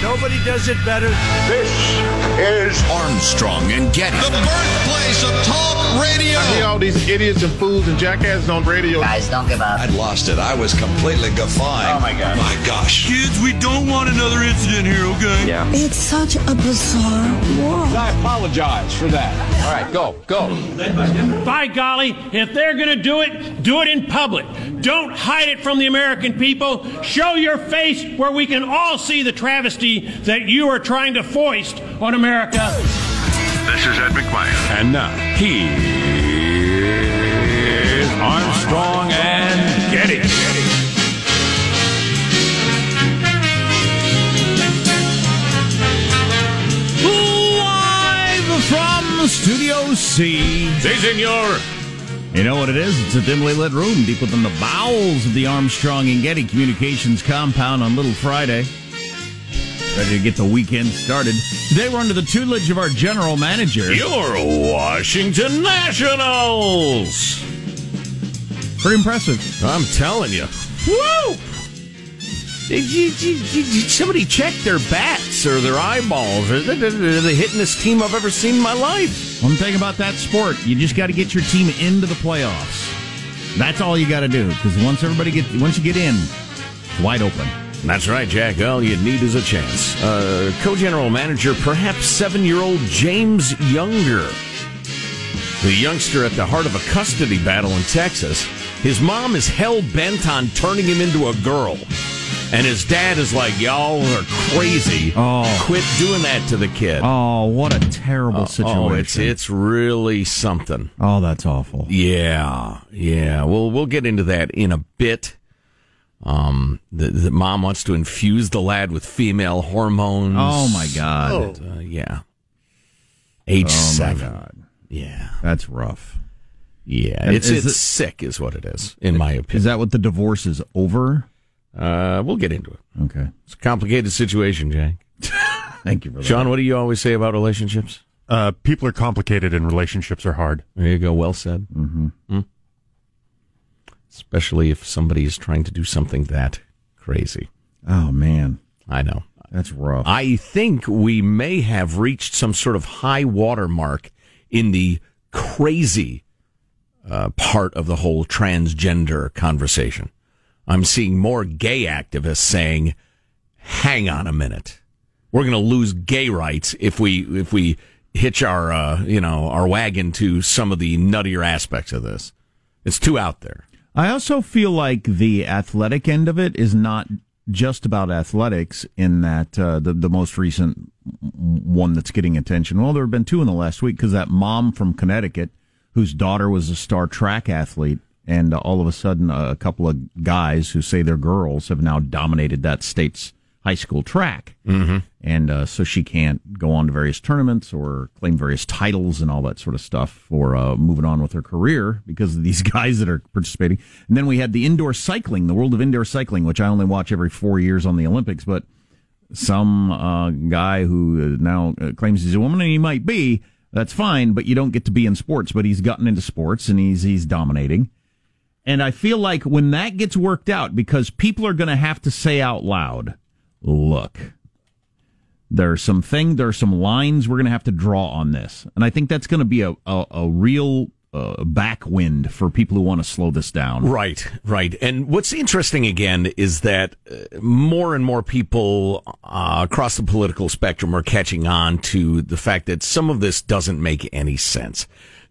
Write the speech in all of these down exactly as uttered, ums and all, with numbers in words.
Nobody does it better. This is Armstrong and Getty. The birthplace of talk radio. I hear all these idiots and fools and jackasses on radio. Guys, don't give up. I'd lost it. I was completely guffawing. Oh, my God. My gosh. Kids, we don't want another incident here, okay? Yeah. It's such a bizarre world. I apologize for that. All right, go, go. By golly, if they're going to do it, do it in public. Don't hide it from the American people. Show your face where we can all see the travesty that you are trying to foist on America. This is Ed McMahon. And now, he is Armstrong and Getty. Live from Studio C. Si, senor. You know what it is? It's a dimly lit room deep within the bowels of the Armstrong and Getty Communications compound on Little Friday. Ready to get the weekend started. Today we're under the tutelage of our general manager, your Washington Nationals. Pretty impressive. I'm telling you. Woo! Did you, did you, did somebody check their bats or their eyeballs? Are they, are they hitting this team I've ever seen in my life? One thing about that sport, you just got to get your team into the playoffs. That's all you got to do, because once everybody get, once you get in, it's wide open. That's right, Jack. All you need is a chance. Uh, co-general manager, perhaps seven-year-old James Younger. The youngster at the heart of a custody battle in Texas. His mom is hell-bent on turning him into a girl. And his dad is like, y'all are crazy. Oh. Quit doing that to the kid. Oh, what a terrible situation. Oh, it's, it's really something. Oh, that's awful. Yeah, yeah. Well, we'll get into that in a bit. Um, the, the mom wants to infuse the lad with female hormones. Oh my God! Oh. Uh, yeah, age oh seven. My God. Yeah, that's rough. Yeah, and it's it's it, sick, is what it is, in it, my opinion. Is that what the divorce is over? Uh, we'll get into it. Okay, it's a complicated situation, Jack. Thank you for that, Sean. What do you always say about relationships? Uh, people are complicated, and relationships are hard. There you go. Well said. Mm-hmm. Mm-hmm. Especially if somebody is trying to do something that crazy. Oh, man. I know. That's rough. I think we may have reached some sort of high water mark in the crazy uh, part of the whole transgender conversation. I'm seeing more gay activists saying, hang on a minute. We're going to lose gay rights if we if we hitch our uh, you know our wagon to some of the nuttier aspects of this. It's too out there. I also feel like the athletic end of it is not just about athletics in that uh, the, the most recent one that's getting attention. Well, there have been two in the last week because that mom from Connecticut whose daughter was a star track athlete, and uh, all of a sudden uh, a couple of guys who say they're girls have now dominated that state's high school track. Mm-hmm. And uh, so she can't go on to various tournaments or claim various titles and all that sort of stuff for uh, moving on with her career because of these guys that are participating. And then we had the indoor cycling, the world of indoor cycling, which I only watch every four years on the Olympics. But some uh, guy who now claims he's a woman, and he might be, that's fine, but you don't get to be in sports. But he's gotten into sports, and he's he's dominating. And I feel like when that gets worked out, because people are going to have to say out loud, look, there are some thing, there are some lines we're going to have to draw on this. And I think that's going to be a, a, a real uh, backwind for people who want to slow this down. Right, right. And what's interesting, again, is that more and more people uh, across the political spectrum are catching on to the fact that some of this doesn't make any sense.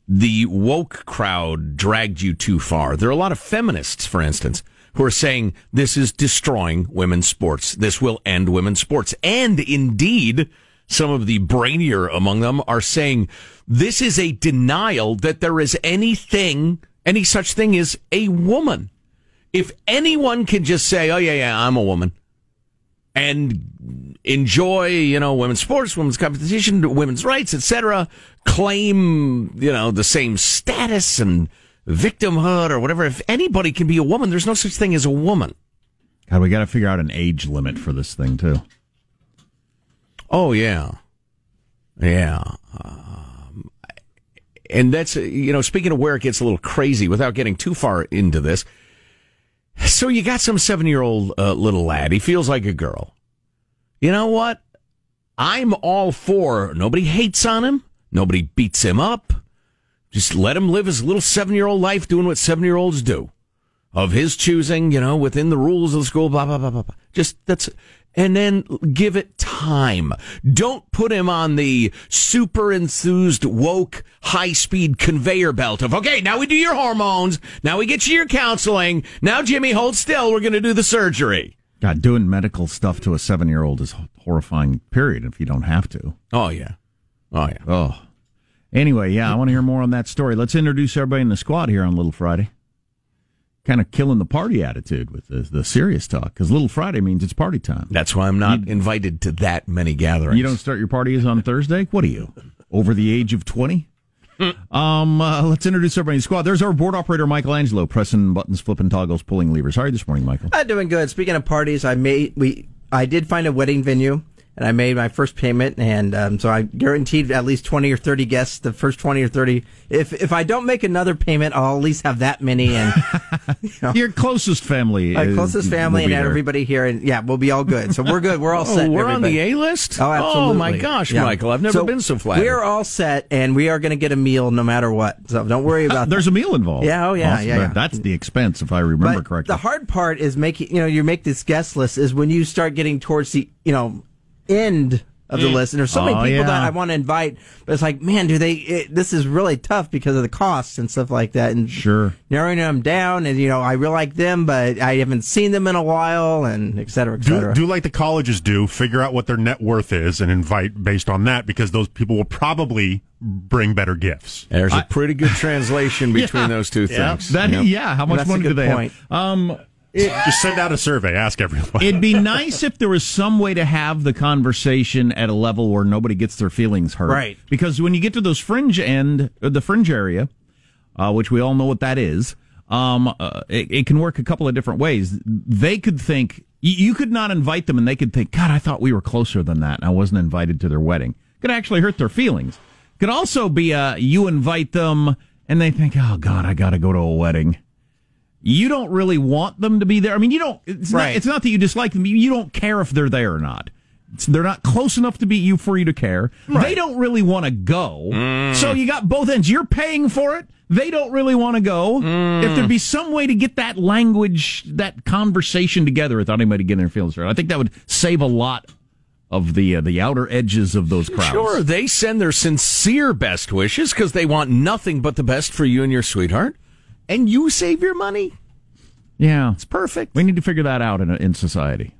The woke crowd dragged you too far. There are a lot of feminists, for instance, who are saying this is destroying women's sports. This will end women's sports. And indeed, some of the brainier among them are saying this is a denial that there is anything, any such thing as a woman. If anyone can just say, oh, yeah, yeah, I'm a woman, and enjoy, you know, women's sports, women's competition, women's rights, et cetera, claim, you know, the same status and victimhood or whatever. If anybody can be a woman, there's no such thing as a woman. God, we got to figure out an age limit for this thing too. Oh yeah, yeah. Um, and that's, you know, speaking of where it gets a little crazy, without getting too far into this. So you got some seven-year-old uh, little lad. He feels like a girl. You know what? I'm all for nobody hates on him. Nobody beats him up. Just let him live his little seven-year-old life doing what seven-year-olds do. Of his choosing, you know, within the rules of the school, blah, blah, blah, blah, blah. Just, that's, and then give it time. Don't put him on the super-enthused, woke, high-speed conveyor belt of, okay, now we do your hormones, now we get you your counseling, now, Jimmy, hold still, we're going to do the surgery. God, doing medical stuff to a seven-year-old is horrifying, period, if you don't have to. Oh, yeah. Oh, yeah. Oh. Anyway, yeah, I want to hear more on that story. Let's introduce everybody in the squad here on Little Friday. Kind of killing the party attitude with the, the serious talk, because Little Friday means it's party time. That's why I'm not you, invited to that many gatherings. You don't start your parties on Thursday? What are you, over the age of twenty? um, uh, let's introduce everybody in the squad. There's our board operator, Michelangelo, pressing buttons, flipping toggles, pulling levers. How are you this morning, Michael? I'm doing good. Speaking of parties, I made we I did find a wedding venue. And I made my first payment, and um, so I guaranteed at least twenty or thirty guests, the first twenty or thirty. If if I don't make another payment, I'll at least have that many. And you know, your closest family. My closest family and there. Everybody here. And, yeah, we'll be all good. So we're good. We're all set. Oh, we're everybody on the A-list? Oh, absolutely. Oh, my gosh, yeah. Michael. I've never so been so flattered. We're all set, and we are going to get a meal no matter what. So don't worry about uh, that. There's a meal involved. Yeah, oh, yeah, awesome. yeah, yeah. That's the expense, if I remember but correctly. The hard part is making, you know, you make this guest list is when you start getting towards the, you know, end of the list, and there's so many oh, people yeah. that I want to invite, but it's like, man, do they? It, this is really tough because of the costs and stuff like that, and sure, narrowing them down. And you know, I really like them, but I haven't seen them in a while, and et cetera, et cetera. Do, do like the colleges do, figure out what their net worth is, and invite based on that, because those people will probably bring better gifts. There's I, a pretty good translation between yeah, those two things. Yeah, that, yep. yeah how much money do they point. have? Um, It, Just send out a survey. Ask everyone. It'd be nice if there was some way to have the conversation at a level where nobody gets their feelings hurt. Right. Because when you get to those fringe end, the fringe area, uh, which we all know what that is, um, uh, it, it can work a couple of different ways. They could think, you could not invite them, and they could think, God, I thought we were closer than that, and I wasn't invited to their wedding. Could actually hurt their feelings. Could also be uh, you invite them, and they think, oh, God, I got to go to a wedding. You don't really want them to be there. I mean, you don't. It's, right. not, it's not that you dislike them. You don't care if they're there or not. They're not close enough to beat you for you to care. Right. They don't really want to go. Mm. So you got both ends. You're paying for it. They don't really want to go. Mm. If there'd be some way to get that language, that conversation together without anybody getting their feelings hurt, I think that would save a lot of the uh, the outer edges of those crowds. Sure, they send their sincere best wishes because they want nothing but the best for you and your sweetheart. And you save your money. Yeah. It's perfect. We need to figure that out in in society.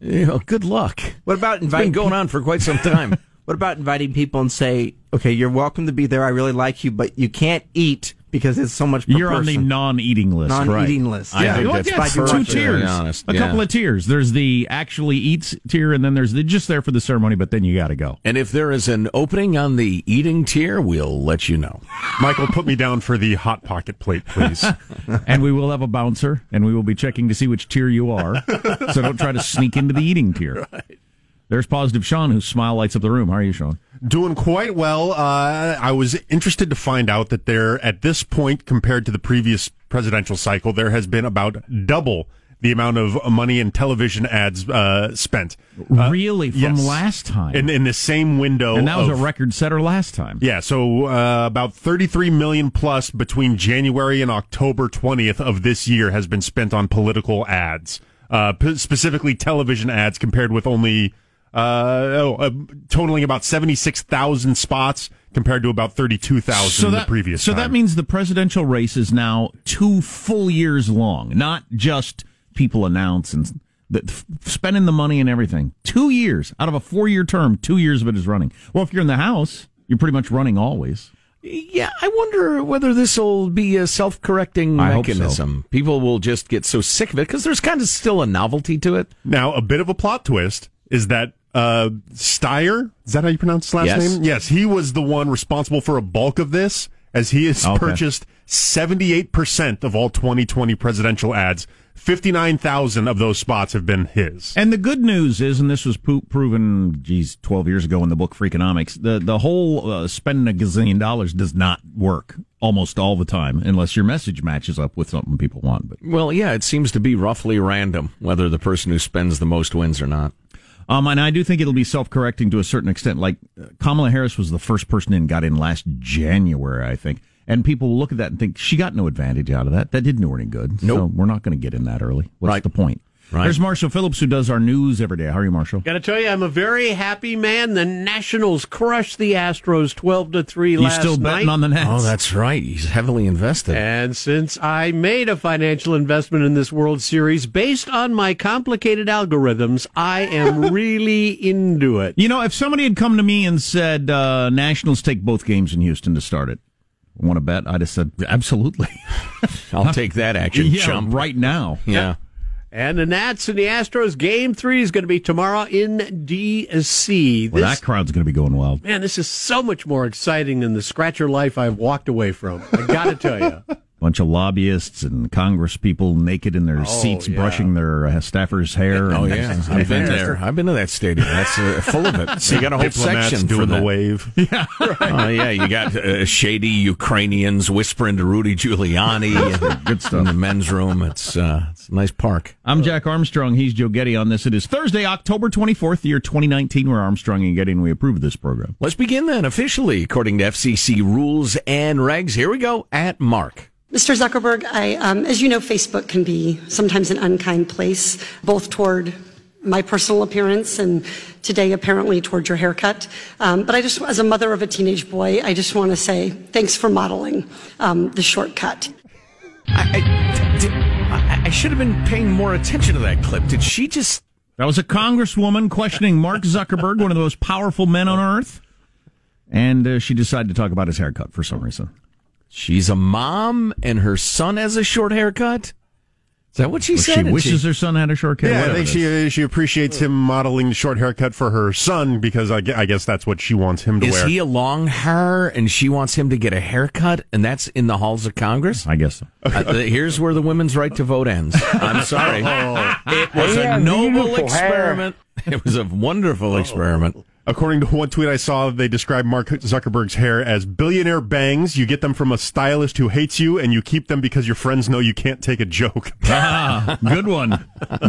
You know, good luck. What about inviting? It's been going on for quite some time. What about inviting people and say, okay, you're welcome to be there. I really like you, but you can't eat because it's so much per You're person. On the non-eating list. Non-eating right. list. I yeah, think well, that's yeah, two tiers. Honest. A yeah. couple of tiers. There's the actually eats tier, and then there's the just there for the ceremony, but then you got to go. And if there is an opening on the eating tier, we'll let you know. Michael, put me down for the Hot Pocket plate, please. And we will have a bouncer, and we will be checking to see which tier you are. So don't try to sneak into the eating tier. Right. There's Positive Sean, whose smile lights up the room. How are you, Sean? Doing quite well. Uh, I was interested to find out that there, at this point, compared to the previous presidential cycle, there has been about double the amount of money in television ads uh, spent. Uh, really? From yes. last time? In, in the same window. And that was of, a record setter last time. Yeah, so uh, about thirty-three million dollars plus between January and October twentieth of this year has been spent on political ads, uh, p- specifically television ads compared with only... Uh, oh, uh, totaling about seventy-six thousand spots compared to about thirty-two thousand so in the previous so time. So that means the presidential race is now two full years long, not just people announce and the, f- spending the money and everything. Two years out of a four-year term, two years of it is running. Well, if you're in the House, you're pretty much running always. Yeah, I wonder whether this will be a self-correcting I mechanism. So. People will just get so sick of it because there's kind of still a novelty to it. Now, a bit of a plot twist is that Uh, Steyer, is that how you pronounce his last yes. name? Yes, he was the one responsible for a bulk of this, as he has okay. purchased seventy-eight percent of all twenty twenty presidential ads. fifty-nine thousand of those spots have been his. And the good news is, and this was po- proven, geez, twelve years ago in the book Freakonomics, the, the whole uh, spending a gazillion dollars does not work almost all the time, unless your message matches up with something people want. But Well, yeah, it seems to be roughly random, whether the person who spends the most wins or not. Um, and I do think it'll be self-correcting to a certain extent. Like, uh, Kamala Harris was the first person in, got in last January, I think. And people will look at that and think, she got no advantage out of that. That didn't do her any good. Nope. So we're not going to get in that early. What's right. the point? Right. There's Marshall Phillips, who does our news every day. How are you, Marshall? Got to tell you, I'm a very happy man. The Nationals crushed the Astros twelve to three last night. He's still betting on the Nets. Oh, that's right. He's heavily invested. And since I made a financial investment in this World Series based on my complicated algorithms, I am really into it. You know, if somebody had come to me and said, uh, Nationals take both games in Houston to start it, want to bet? I'd have said, absolutely. I'll take that action, yeah, chump. Right now. Yeah. yeah. And the Nats and the Astros, Game three is going to be tomorrow in D C. Well, this, that crowd's going to be going wild. Man, this is so much more exciting than the scratcher life I've walked away from. I got to tell you. Bunch of lobbyists and Congress people naked in their oh, seats, yeah. brushing their uh, staffers' hair. Oh, yeah. I've been there. I've been to that stadium. That's uh, full of it. So you got a whole Diplomats section doing for the wave. Yeah. Oh, right. uh, yeah. You got uh, shady Ukrainians whispering to Rudy Giuliani. Good stuff. In the men's room. It's, uh, it's a nice park. I'm Jack Armstrong. He's Joe Getty on this. It is Thursday, October twenty-fourth, the year twenty nineteen. We're Armstrong and Getty, and we approve of this program. Let's begin then, officially, according to F C C rules and regs. Here we go at Mark. Mister Zuckerberg, I, um, as you know, Facebook can be sometimes an unkind place, both toward my personal appearance and today apparently toward your haircut. Um, but I just, as a mother of a teenage boy, I just want to say thanks for modeling um, the shortcut. I, I, did, I, I should have been paying more attention to that clip. Did she just... That was a congresswoman questioning Mark Zuckerberg, one of the most powerful men on earth. And uh, she decided to talk about his haircut for some reason. She's a mom, and her son has a short haircut? Is that what she well, said? She wishes she... her son had a short haircut. Yeah, I think she, she appreciates him modeling the short haircut for her son, because I guess that's what she wants him to Is wear. Is he a long hair, and she wants him to get a haircut, and that's in the halls of Congress? I guess so. Uh, here's where the women's right to vote ends. I'm sorry. Oh, it was yeah, a noble experiment. Hair. It was a wonderful oh. experiment. According to one tweet I saw, they described Mark Zuckerberg's hair as billionaire bangs. You get them from a stylist who hates you, and you keep them because your friends know you can't take a joke. Ah, good one.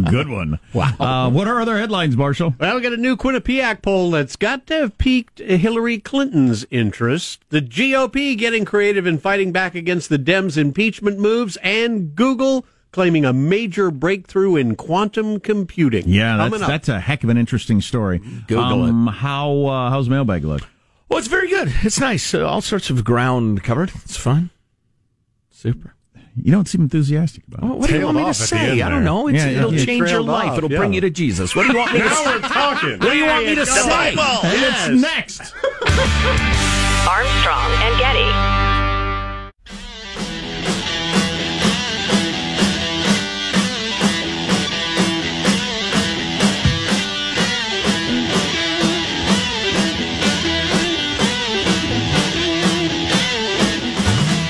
Good one. Wow. Uh, what are other headlines, Marshall? Well, we got a new Quinnipiac poll that's got to have piqued Hillary Clinton's interest. The G O P getting creative in fighting back against the Dems' impeachment moves, and Google claiming a major breakthrough in quantum computing. Yeah, that's, that's a heck of an interesting story. Google um, it. How, uh, how's mailbag look? Well, it's very good. It's nice. Uh, all sorts of ground covered. It's fun. Super. You don't seem enthusiastic about it. Well, what Tailed do you want me to say? I don't know. It's, yeah, yeah, it'll yeah, change your life. Off, It'll yeah. bring you to Jesus. What do you want me to say? Now we're talking. What do you want me to say? Yes. It's next. Armstrong and Getty.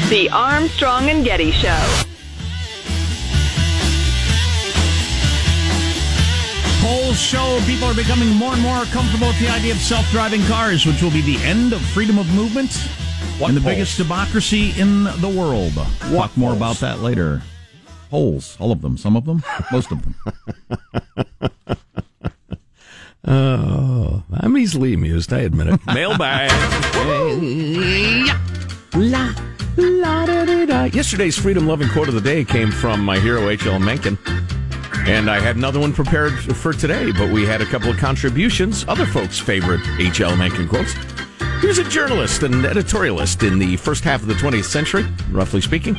The Armstrong and Getty Show. Polls show people are becoming more and more comfortable with the idea of self-driving cars, which will be the end of freedom of movement what and the polls? biggest democracy in the world. What Talk polls? more about that later. Polls, all of them, some of them, most of them. Oh, I'm easily amused, I admit it. Mailbag. La. La, da, da, da. Yesterday's freedom-loving quote of the day came from my hero, H L. Mencken. And I had another one prepared for today, but we had a couple of contributions, other folks' favorite H L. Mencken quotes. He was a journalist and editorialist in the first half of the twentieth century, roughly speaking.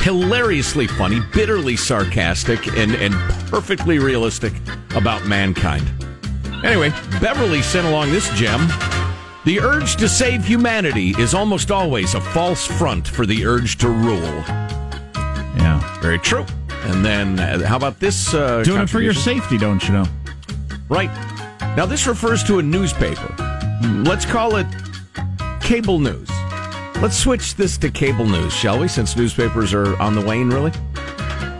Hilariously funny, bitterly sarcastic, and, and perfectly realistic about mankind. Anyway, Beverly sent along this gem. The urge to save humanity is almost always a false front for the urge to rule. Yeah. Very true. And then, uh, how about this? Uh, Doing it for your safety, don't you know? Right. Now, this refers to a newspaper. Let's call it cable news. Let's switch this to cable news, shall we? Since newspapers are on the wane, really.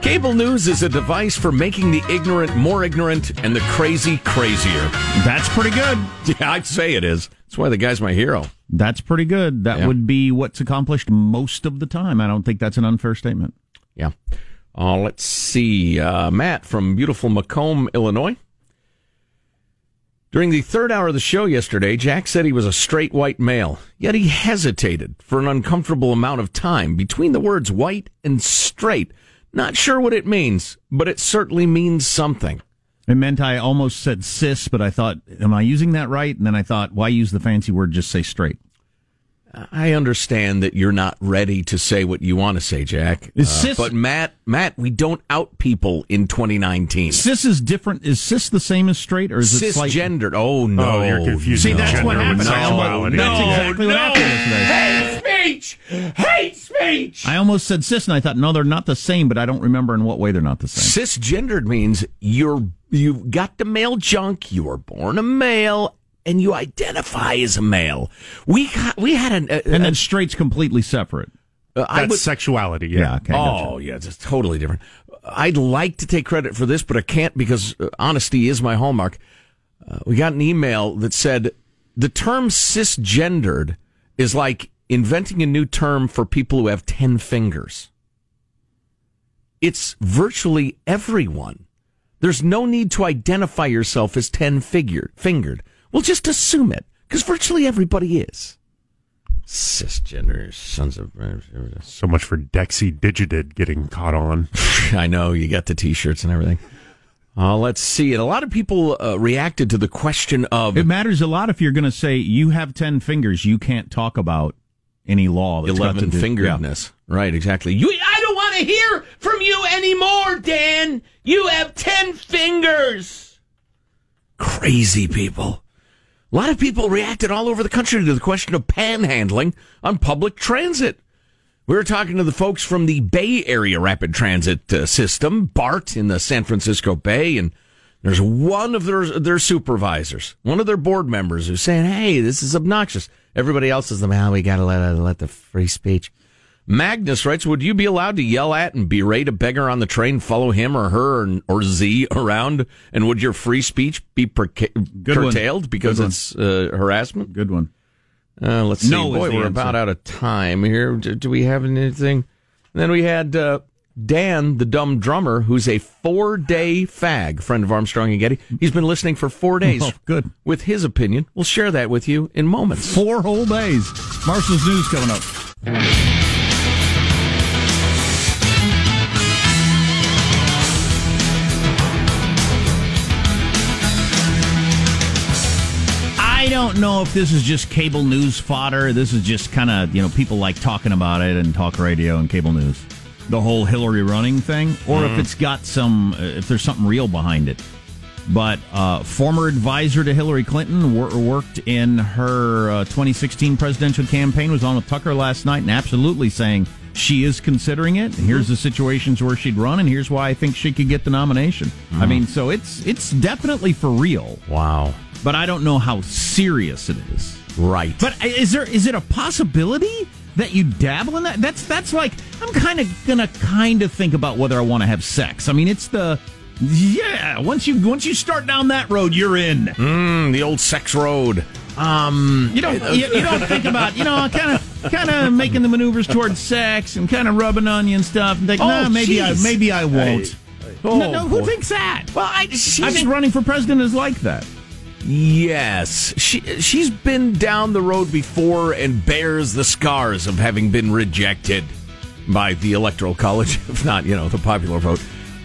Cable news is a device for making the ignorant more ignorant and the crazy crazier. That's pretty good. Yeah, I'd say it is. That's why the guy's my hero. That's pretty good. That yeah. would be what's accomplished most of the time. I don't think that's an unfair statement. Yeah. Uh, let's see. Uh, Matt from beautiful Macomb, Illinois. During the third hour of the show yesterday, Jack said he was a straight white male, yet he hesitated for an uncomfortable amount of time between the words white and straight. Not sure what it means, but it certainly means something. It meant I almost said cis, but I thought, am I using that right? And then I thought, why use the fancy word? Just say straight. I understand that you're not ready to say what you want to say, Jack. Is uh, cis, but Matt, Matt, we don't out people in twenty nineteen. Cis is different. Is cis the same as straight, or is it cisgendered? Oh no, oh, you're confusing. See, that's gender what happened. No, no, that's exactly no, what happened yesterday. Hate speech, hate speech. I almost said cis, and I thought, no, they're not the same. But I don't remember in what way they're not the same. Cisgendered means you're. You've got the male junk, you were born a male, and you identify as a male. We got, we had an... Uh, and then straight's completely separate. Uh, That's would, sexuality, yeah. yeah okay, oh, gotcha. yeah, it's totally different. I'd like to take credit for this, but I can't because honesty is my hallmark. Uh, we got an email that said, the term cisgendered is like inventing a new term for people who have ten fingers. It's virtually everyone. There's no need to identify yourself as ten-fingered. We'll just assume it, because virtually everybody is. Cisgender sons of... So much for Dexy-Digited getting caught on. I know, you got the T-shirts and everything. Uh, let's see. And a lot of people uh, reacted to the question of... It matters a lot if you're going to say, you have ten fingers, you can't talk about any law. eleven-fingeredness. Yeah. Right, exactly. You, I don't want to hear from you anymore, Dan. You have ten fingers. Crazy people. A lot of people reacted all over the country to the question of panhandling on public transit. We were talking to the folks from the Bay Area Rapid Transit uh, System, BART, in the San Francisco Bay, and there's one of their, their supervisors, one of their board members who's saying, hey, this is obnoxious. Everybody else is the man, we got to let, uh, let the free speech. Magnus writes, would you be allowed to yell at and berate a beggar on the train, follow him or her or, or Z around? And would your free speech be perca- curtailed because it's uh, harassment? Good one. Uh, let's see. No, boy, we're about out of time here. Do, do we have anything? And then we had uh, Dan, the dumb drummer, who's a four-day fag, friend of Armstrong and Getty. He's been listening for four days. Oh, good. With his opinion. We'll share that with you in moments. Four whole days. Marshall's News coming up. I don't know if this is just cable news fodder. This is just kind of, you know, people like talking about it and talk radio and cable news. The whole Hillary running thing. Or mm. if it's got some, if there's something real behind it. But uh, former advisor to Hillary Clinton wor- worked in her uh, twenty sixteen presidential campaign, was on with Tucker last night and absolutely saying she is considering it. And here's the situations where she'd run and here's why I think she could get the nomination. Mm. I mean, so it's it's definitely for real. Wow. But I don't know how serious it is. Right. But is there is it a possibility that you dabble in that? That's that's like, I'm kind of going to kind of think about whether I want to have sex. I mean, it's the, yeah, once you once you start down that road, you're in. Mm, the old sex road. Um, you don't you, you don't think about, you know, kind of kind of making the maneuvers towards sex and kind of rubbing on you and stuff. And think, oh, nah, maybe I, maybe I won't. I, I, oh, no, no, who boy. thinks that? Well, I, I think running for president is like that. Yes, she, she's been down the road before and bears the scars of having been rejected by the Electoral College, if not, you know, the popular vote.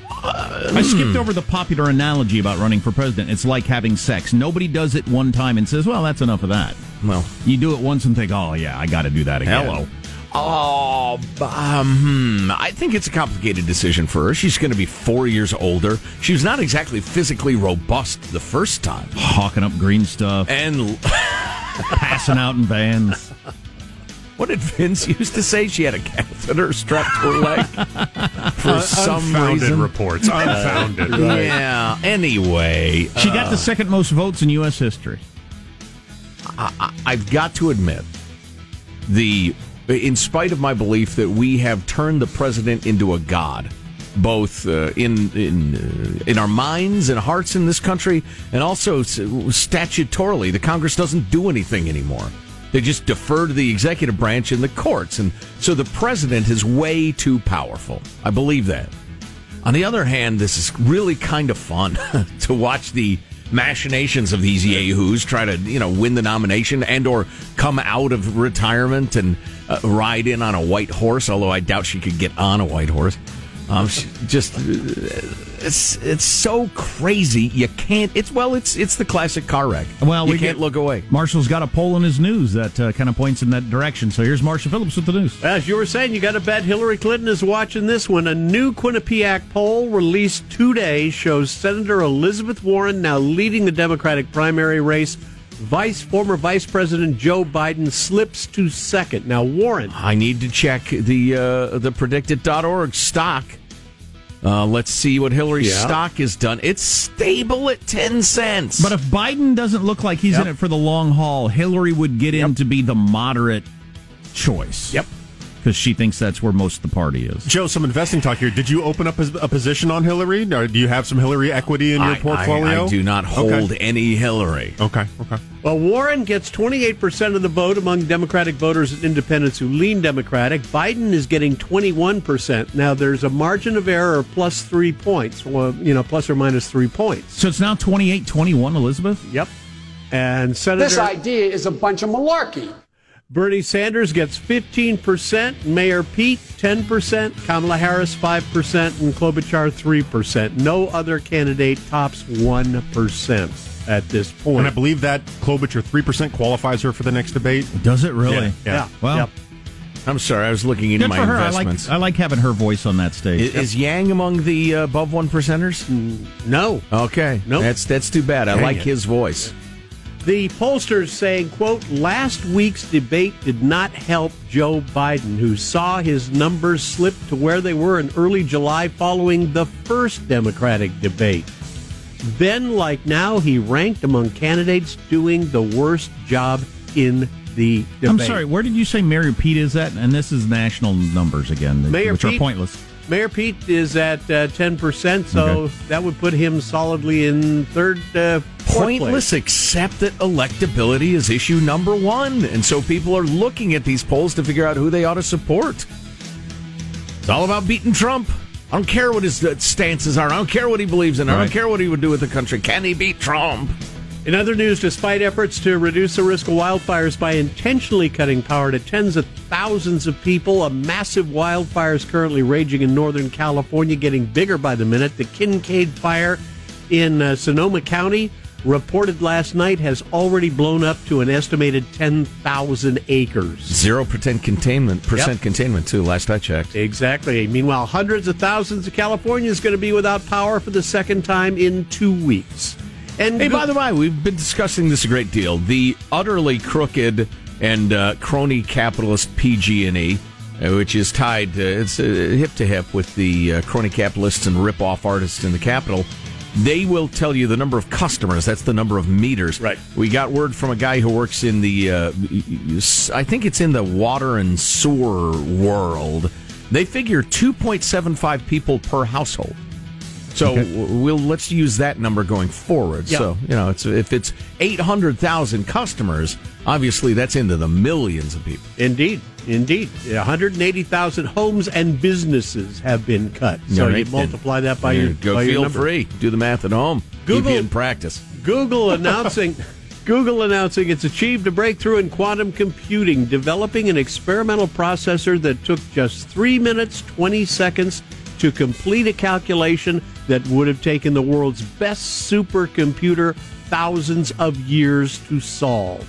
Uh, I skipped over the popular analogy about running for president. It's like having sex. Nobody does it one time and says, well, that's enough of that. Well, you do it once and think, oh, yeah, I got to do that again. Hello. Oh, um, I think it's a complicated decision for her. She's going to be four years older. She was not exactly physically robust the first time. Hawking up green stuff. And passing out in vans. What did Vince used to say? She had a catheter strapped to her leg for uh, some unfounded reason. Reports. Unfounded. Right? Yeah, anyway. She uh, got the second most votes in U S history. I, I, I've got to admit, the... in spite of my belief that we have turned the president into a god, both uh, in in uh, in our minds and hearts in this country, and also statutorily, the Congress doesn't do anything anymore. They just defer to the executive branch and the courts, and so the president is way too powerful. I believe that. On the other hand, this is really kind of fun to watch the machinations of these yahoos try to, you know, win the nomination and or come out of retirement and uh, ride in on a white horse, although I doubt she could get on a white horse. Um, just it's it's so crazy. You can't it's well, it's it's the classic car wreck. Well, you we can't get, look away. Marshall's got a poll in his news that uh, kind of points in that direction. So here's Marshall Phillips with the news. As you were saying, you got to bet Hillary Clinton is watching this one. A new Quinnipiac poll released today shows Senator Elizabeth Warren now leading the Democratic primary race. Vice former Vice President Joe Biden slips to second. Now, Warren. I need to check the uh, the predicted dot org stock. Uh, let's see what Hillary's yeah. stock has done. It's stable at ten cents. But if Biden doesn't look like he's yep. in it for the long haul, Hillary would get yep. in to be the moderate choice. Yep. Because she thinks that's where most of the party is. Joe, some investing talk here. Did you open up a position on Hillary? Or do you have some Hillary equity in your I, portfolio? I, I do not hold okay. any Hillary. Okay, okay. Well, Warren gets twenty-eight percent of the vote among Democratic voters and independents who lean Democratic. Biden is getting twenty-one percent. Now, there's a margin of error of plus three points, well, you know, plus or minus three points. So it's now twenty-eight twenty-one, Elizabeth? Yep. And Senator... this idea is a bunch of malarkey. Bernie Sanders gets fifteen percent, Mayor Pete ten percent, Kamala Harris five percent, and Klobuchar three percent. No other candidate tops one percent at this point. And I believe that Klobuchar three percent qualifies her for the next debate. Does it really? Yeah. yeah. yeah. Well, yep. I'm sorry, I was looking into Good my investments. I like, I like having her voice on that stage. Is, yep. is Yang among the uh, above one percenters? No. Okay. Nope. That's, that's too bad. I Dang like it. his voice. The pollsters saying, quote, last week's debate did not help Joe Biden, who saw his numbers slip to where they were in early July following the first Democratic debate. Then, like now, he ranked among candidates doing the worst job in the debate. I'm sorry, where did you say Mayor Pete is at? And this is national numbers again, Mayor which Pete, are pointless. Mayor Pete is at uh, ten percent, so okay. that would put him solidly in third uh, Pointless, place. Except that electability is issue number one. And so people are looking at these polls to figure out who they ought to support. It's all about beating Trump. I don't care what his stances are. I don't care what he believes in. Right. I don't care what he would do with the country. Can he beat Trump? In other news, despite efforts to reduce the risk of wildfires by intentionally cutting power to tens of thousands of people, a massive wildfire is currently raging in Northern California, getting bigger by the minute. The Kincaid Fire in uh, Sonoma County, reported last night, has already blown up to an estimated ten thousand acres. Zero percent containment, percent yep. containment, too, last I checked. Exactly. Meanwhile, hundreds of thousands of Californians going to be without power for the second time in two weeks. And hey, go- by the way, we've been discussing this a great deal. The utterly crooked and uh, crony capitalist P G and E, uh, which is tied uh, it's uh, hip to hip with the uh, crony capitalists and rip-off artists in the Capitol. They will tell you the number of customers. That's the number of meters. Right. We got word from a guy who works in the, uh, I think it's in the water and sewer world. They figure two point seven five people per household. So okay. we'll let's use that number going forward. Yep. So you know, it's, if it's eight hundred thousand customers, obviously that's into the millions of people. Indeed, indeed, one hundred eighty thousand homes and businesses have been cut. So right. you multiply that by yeah, your go by feel your free. Do the math at home. Google in practice. Google announcing. Google announcing it's achieved a breakthrough in quantum computing, developing an experimental processor that took just three minutes, twenty seconds to complete a calculation that would have taken the world's best supercomputer thousands of years to solve.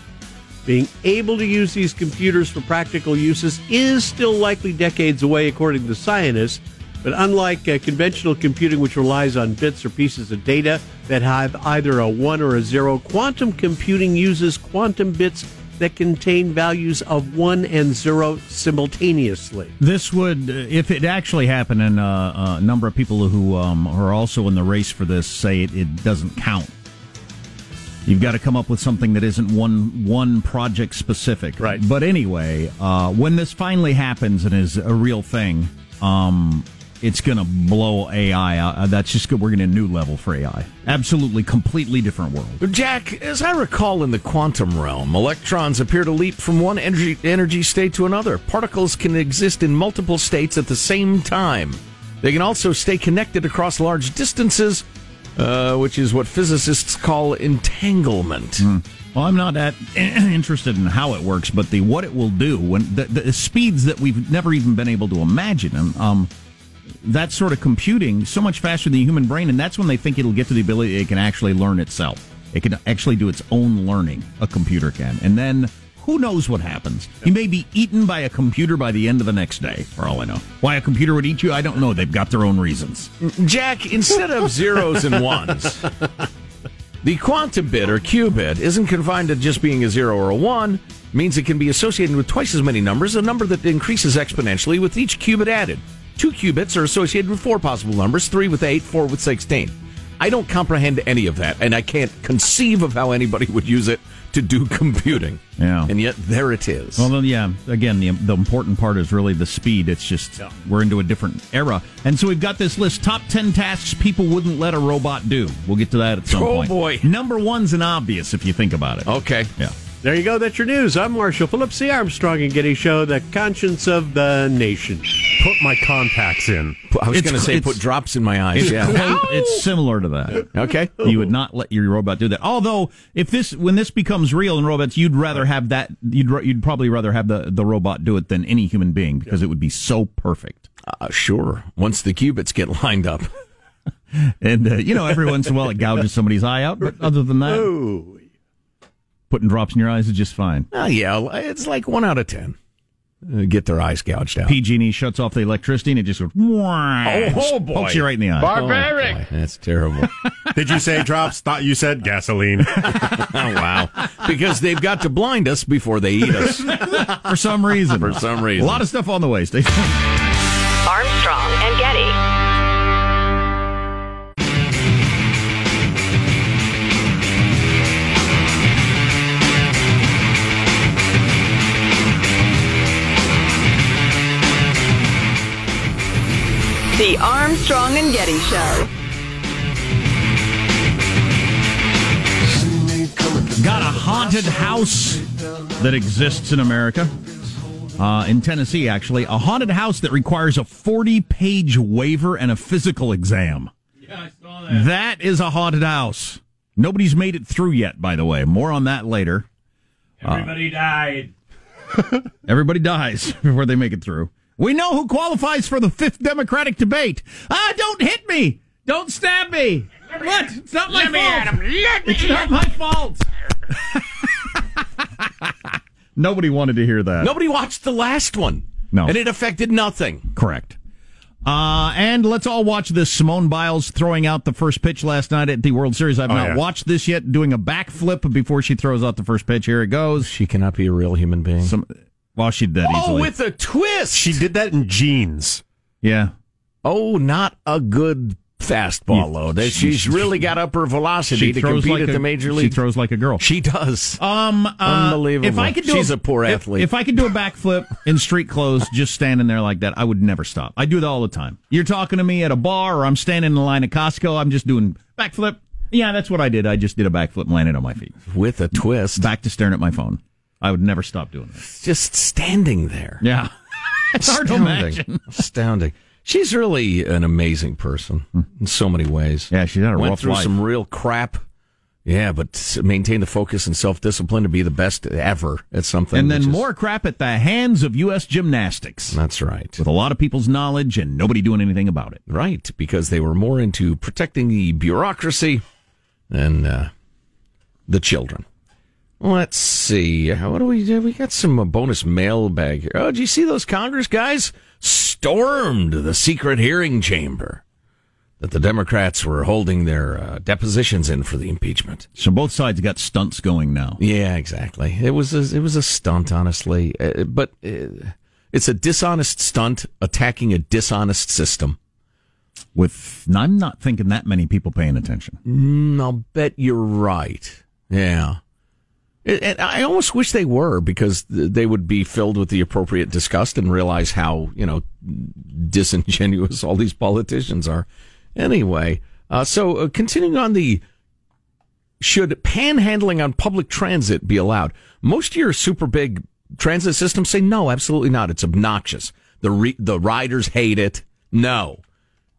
Being able to use these computers for practical uses is still likely decades away, according to scientists, but unlike uh, conventional computing, which relies on bits or pieces of data that have either a one or a zero, quantum computing uses quantum bits that contain values of one and zero simultaneously. This would, if it actually happened, and uh, a number of people who um, are also in the race for this say it, it doesn't count. You've got to come up with something that isn't one one project specific. Right. But anyway, uh, when this finally happens and is a real thing, um, it's going to blow A I. Uh, that's just good. We're going to a new level for A I. Absolutely, completely different world. Jack, as I recall, in the quantum realm, electrons appear to leap from one energy, energy state to another. Particles can exist in multiple states at the same time. They can also stay connected across large distances, uh, which is what physicists call entanglement. Mm. Well, I'm not that interested in how it works, but the what it will do, when the, the speeds that we've never even been able to imagine. And, um, that sort of computing so much faster than the human brain, and that's when they think it'll get to the ability it can actually learn itself. It can actually do its own learning, a computer can. And then who knows what happens? You may be eaten by a computer by the end of the next day, for all I know. Why a computer would eat you, I don't know. They've got their own reasons. Jack, instead of zeros and ones, the quantum bit, or qubit, isn't confined to just being a zero or a one. It means it can be associated with twice as many numbers, a number that increases exponentially with each qubit added. Two qubits are associated with four possible numbers, three with eight, four with sixteen. I don't comprehend any of that, and I can't conceive of how anybody would use it to do computing. Yeah. And yet, there it is. Well, then, yeah, again, the, the important part is really the speed. It's just yeah. we're into a different era. And so we've got this list, top ten tasks people wouldn't let a robot do. We'll get to that at some oh, point. Oh, boy. Number one's an obvious, if you think about it. Okay. Yeah. There you go. That's your news. I'm Marshall Phillips, the Armstrong and Getty Show, the conscience of the nation. Put my contacts in. I was going to say put drops in my eyes. It's, yeah. quite, it's similar to that. Okay. You would not let your robot do that. Although, if this when this becomes real in robots, you'd rather have that. You'd you'd probably rather have the, the robot do it than any human being because yeah. it would be so perfect. Uh, sure. Once the qubits get lined up. And, uh, you know, every once in a while it gouges somebody's eye out. But other than that, oh. putting drops in your eyes is just fine. Oh, yeah. It's like one out of ten. Get their eyes gouged out. P G and E shuts off the electricity and it just goes... Oh, oh boy. Pokes you right in the eye. Barbaric. Oh, that's terrible. Did you say drops? Thought you said gasoline. Oh, wow. Because they've got to blind us before they eat us. For some reason. For some reason. A lot of stuff on the way. Stay tuned. Armstrong and Getty. The Armstrong and Getty Show. Got a haunted house that exists in America. Uh, in Tennessee, actually. A haunted house that requires a forty-page waiver and a physical exam. Yeah, I saw that. That is a haunted house. Nobody's made it through yet, by the way. More on that later. Everybody uh, died. Everybody dies before they make it through. We know who qualifies for the fifth Democratic debate. Ah, don't hit me. Don't stab me. Let me what? At, it's not my let fault. Me at him. Let me it's not him. My fault. Nobody wanted to hear that. Nobody watched the last one. No. And it affected nothing. Correct. Uh, and let's all watch this. Simone Biles throwing out the first pitch last night at the World Series. I've oh, not yeah. watched this yet. Doing a backflip before she throws out the first pitch. Here it goes. She cannot be a real human being. Some, well, she did that oh, easily. Oh, with a twist. She did that in jeans. Yeah. Oh, not a good fastball yeah. load. She, She's really got up her velocity to compete like at a, the major league. She throws like a girl. She does. Um, uh, Unbelievable. If I could do She's a, a poor athlete. If, if I could do a backflip in street clothes, just standing there like that, I would never stop. I do that all the time. You're talking to me at a bar, or I'm standing in the line at Costco. I'm just doing backflip. Yeah, that's what I did. I just did a backflip and landed on my feet. With a twist. Back to staring at my phone. I would never stop doing that. Just standing there. Yeah. It's Astounding. hard to imagine. Astounding. She's really an amazing person in so many ways. Yeah, she's had a rough life. Went through some real crap. Yeah, but maintained the focus and self-discipline to be the best ever at something. And then more crap at the hands of U S gymnastics. That's right. With a lot of people's knowledge and nobody doing anything about it. Right, because they were more into protecting the bureaucracy and uh, the children. Let's see. What do we do? We got some bonus mailbag here. Oh, did you see those Congress guys? Stormed the secret hearing chamber that the Democrats were holding their uh, depositions in for the impeachment. So both sides got stunts going now. Yeah, exactly. It was a, it was a stunt, honestly. Uh, but uh, it's a dishonest stunt attacking a dishonest system. With I'm not thinking that many people paying attention. Mm, I'll bet you're right. Yeah. And I almost wish they were, because they would be filled with the appropriate disgust and realize how, you know, disingenuous all these politicians are. Anyway, uh, so uh, continuing on the, should panhandling on public transit be allowed? Most of your super big transit systems say, no, absolutely not. It's obnoxious. The re- the riders hate it. No.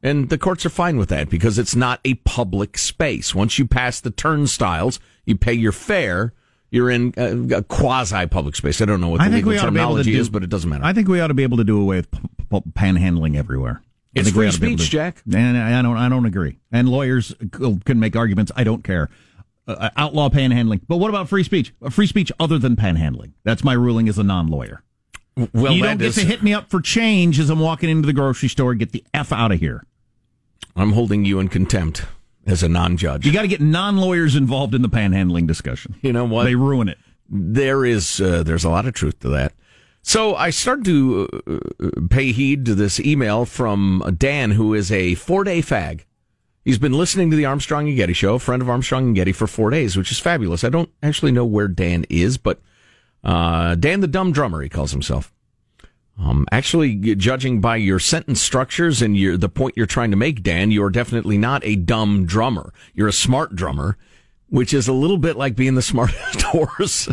And the courts are fine with that, because it's not a public space. Once you pass the turnstiles, you pay your fare. You're in a, a quasi-public space. I don't know what the legal terminology is, but it doesn't matter. I think we ought to be able to do away with p- p- panhandling everywhere. It's free speech, Jack. And I don't, I don't agree. And lawyers can make arguments. I don't care. Uh, outlaw panhandling. But what about free speech? Free speech other than panhandling. That's my ruling as a non-lawyer. Well, you don't get to hit me up for change as I'm walking into the grocery store. Get the F out of here. I'm holding you in contempt. As a non-judge. You got to get non-lawyers involved in the panhandling discussion. You know what? They ruin it. There is, uh, there's a lot of truth to that. So I started to uh, pay heed to this email from Dan, who is a four-day fag. He's been listening to the Armstrong and Getty show, a friend of Armstrong and Getty, for four days, which is fabulous. I don't actually know where Dan is, but uh, Dan the Dumb Drummer, he calls himself. Um, actually, judging by your sentence structures and your, the point you're trying to make, Dan, you're definitely not a dumb drummer. You're a smart drummer, which is a little bit like being the smartest horse.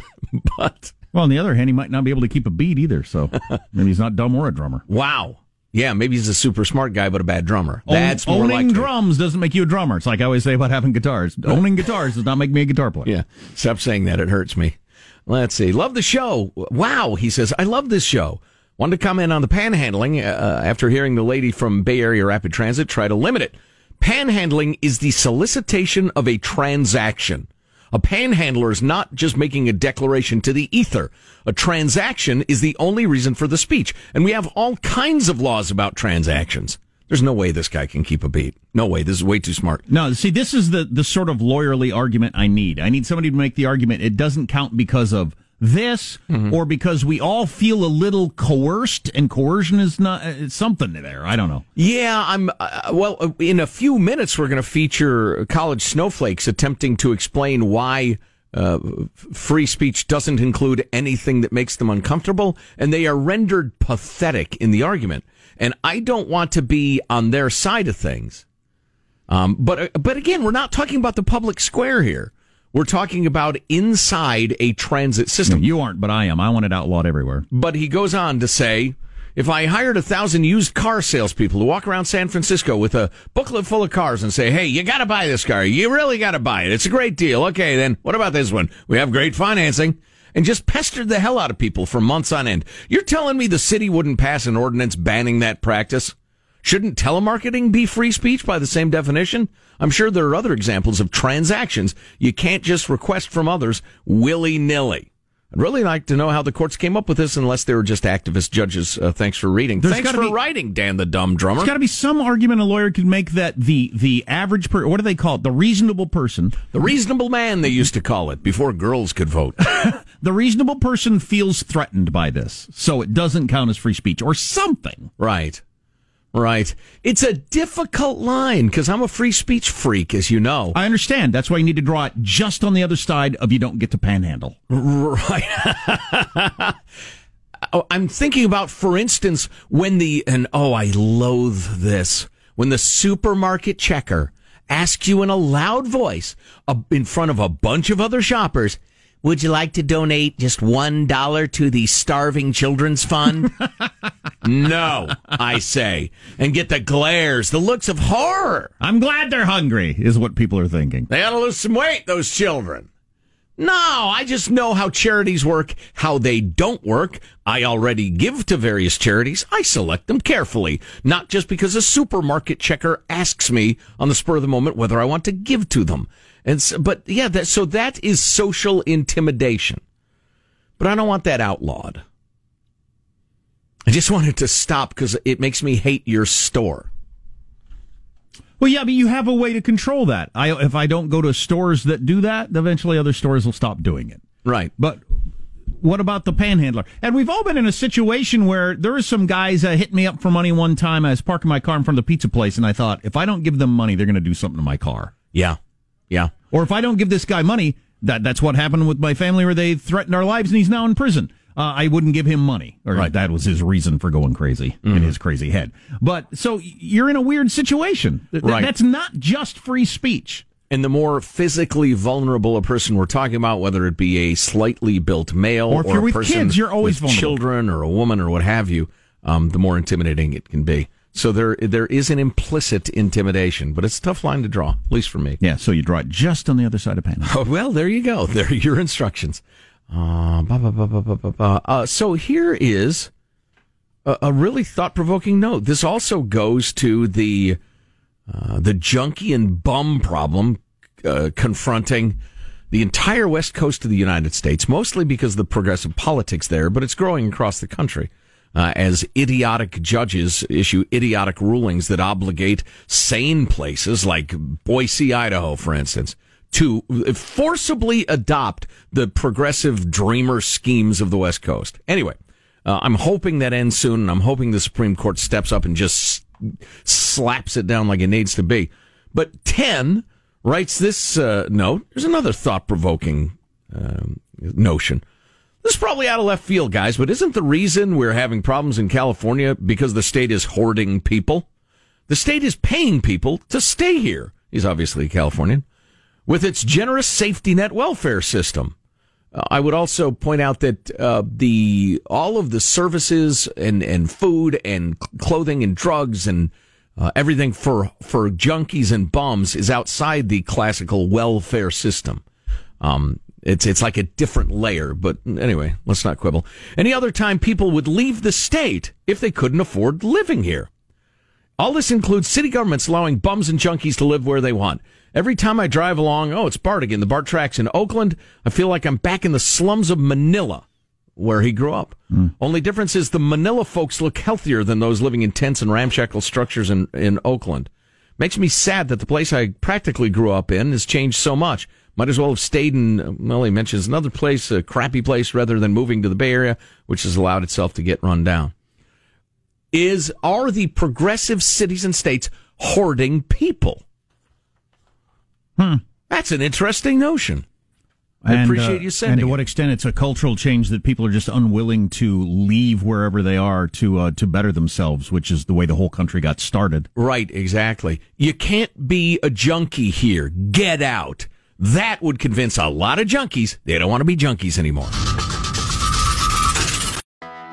But well, on the other hand, he might not be able to keep a beat either, so maybe he's not dumb or a drummer. Wow. Yeah, maybe he's a super smart guy, but a bad drummer. That's Own, more owning likely. Drums doesn't make you a drummer. It's like I always say about having guitars. Owning guitars does not make me a guitar player. Yeah, stop saying that. It hurts me. Let's see. Love the show. Wow, he says, I love this show. Wanted to comment on the panhandling uh, after hearing the lady from Bay Area Rapid Transit try to limit it. Panhandling is the solicitation of a transaction. A panhandler is not just making a declaration to the ether. A transaction is the only reason for the speech. And we have all kinds of laws about transactions. There's no way this guy can keep a beat. No way. This is way too smart. No, see, this is the, the sort of lawyerly argument I need. I need somebody to make the argument it doesn't count because of this, mm-hmm. or because we all feel a little coerced, and coercion is not it's something there. I don't know. Yeah, I'm. Uh, well, in a few minutes, we're going to feature college snowflakes attempting to explain why Uh, free speech doesn't include anything that makes them uncomfortable, and they are rendered pathetic in the argument. And I don't want to be on their side of things. Um, but but again, we're not talking about the public square here. We're talking about inside a transit system. You aren't, but I am. I want it outlawed everywhere. But he goes on to say, if I hired a thousand used car salespeople to walk around San Francisco with a booklet full of cars and say, hey, you got to buy this car. You really got to buy it. It's a great deal. Okay, then what about this one? We have great financing. And just pestered the hell out of people for months on end. You're telling me the city wouldn't pass an ordinance banning that practice? Shouldn't telemarketing be free speech by the same definition? I'm sure there are other examples of transactions you can't just request from others willy-nilly. I'd really like to know how the courts came up with this, unless they were just activist judges. Uh, thanks for reading. There's thanks for be, writing, Dan the Dumb Drummer. There's got to be some argument a lawyer could make that the the average person, what do they call it, the reasonable person. The reasonable man, they used to call it, before girls could vote. The reasonable person feels threatened by this, so it doesn't count as free speech or something. Right. Right. It's a difficult line, because I'm a free speech freak, as you know. I understand. That's why you need to draw it just on the other side of you don't get to panhandle. Right. I'm thinking about, for instance, when the, and oh, I loathe this, when the supermarket checker asks you in a loud voice uh, in front of a bunch of other shoppers, would you like to donate just one dollar to the Starving Children's Fund? No, I say. And get the glares, the looks of horror. I'm glad they're hungry, is what people are thinking. They ought to lose some weight, those children. No, I just know how charities work, how they don't work. I already give to various charities. I select them carefully, not just because a supermarket checker asks me on the spur of the moment whether I want to give to them. And so, but, yeah, that, so that is social intimidation. But I don't want that outlawed. I just wanted to stop because it makes me hate your store. Well, yeah, but you have a way to control that. I, if I don't go to stores that do that, eventually other stores will stop doing it. Right. But what about the panhandler? And we've all been in a situation where there were some guys that uh, hit me up for money one time. I was parking my car in front of the pizza place, and I thought, if I don't give them money, they're going to do something to my car. Yeah. Yeah. Or if I don't give this guy money, that that's what happened with my family where they threatened our lives and he's now in prison. Uh, I wouldn't give him money. Or right. That was his reason for going crazy mm-hmm. in his crazy head. But so you're in a weird situation. Th- right. That's not just free speech. And the more physically vulnerable a person we're talking about, whether it be a slightly built male or, if or you're a with person kids, you're always with children or a woman or what have you, um, the more intimidating it can be. So there, there is an implicit intimidation, but it's a tough line to draw, at least for me. Yeah, so you draw it just on the other side of panel. Oh, well, there you go. There are your instructions. Uh, bah, bah, bah, bah, bah, bah. Uh, so here is a, a really thought-provoking note. This also goes to the uh, the junkie and bum problem uh, confronting the entire west coast of the United States, mostly because of the progressive politics there, but it's growing across the country. Uh, as idiotic judges issue idiotic rulings that obligate sane places like Boise, Idaho, for instance, to forcibly adopt the progressive dreamer schemes of the West Coast. Anyway, uh, I'm hoping that ends soon, and I'm hoping the Supreme Court steps up and just slaps it down like it needs to be. But ten writes this uh, note. There's another thought-provoking um, notion. This is probably out of left field, guys, but isn't the reason we're having problems in California because the state is hoarding people? The state is paying people to stay here. He's obviously a Californian. With its generous safety net welfare system. Uh, I would also point out that uh, the all of the services and, and food and clothing and drugs and uh, everything for, for junkies and bums is outside the classical welfare system. Um It's it's like a different layer, but anyway, let's not quibble. Any other time people would leave the state if they couldn't afford living here. All this includes city governments allowing bums and junkies to live where they want. Every time I drive along, oh, it's BART again, the BART tracks in Oakland, I feel like I'm back in the slums of Manila, where he grew up. Mm. Only difference is the Manila folks look healthier than those living in tents and ramshackle structures in, in Oakland. Makes me sad that the place I practically grew up in has changed so much. Might as well have stayed in, well, he mentions another place, a crappy place, rather than moving to the Bay Area, which has allowed itself to get run down. Is, are the progressive cities and states hoarding people? Hmm. That's an interesting notion. I and, appreciate uh, you sending it. And to it. What extent it's a cultural change that people are just unwilling to leave wherever they are to uh, to better themselves, which is the way the whole country got started. Right, exactly. You can't be a junkie here. Get out. That would convince a lot of junkies they don't want to be junkies anymore.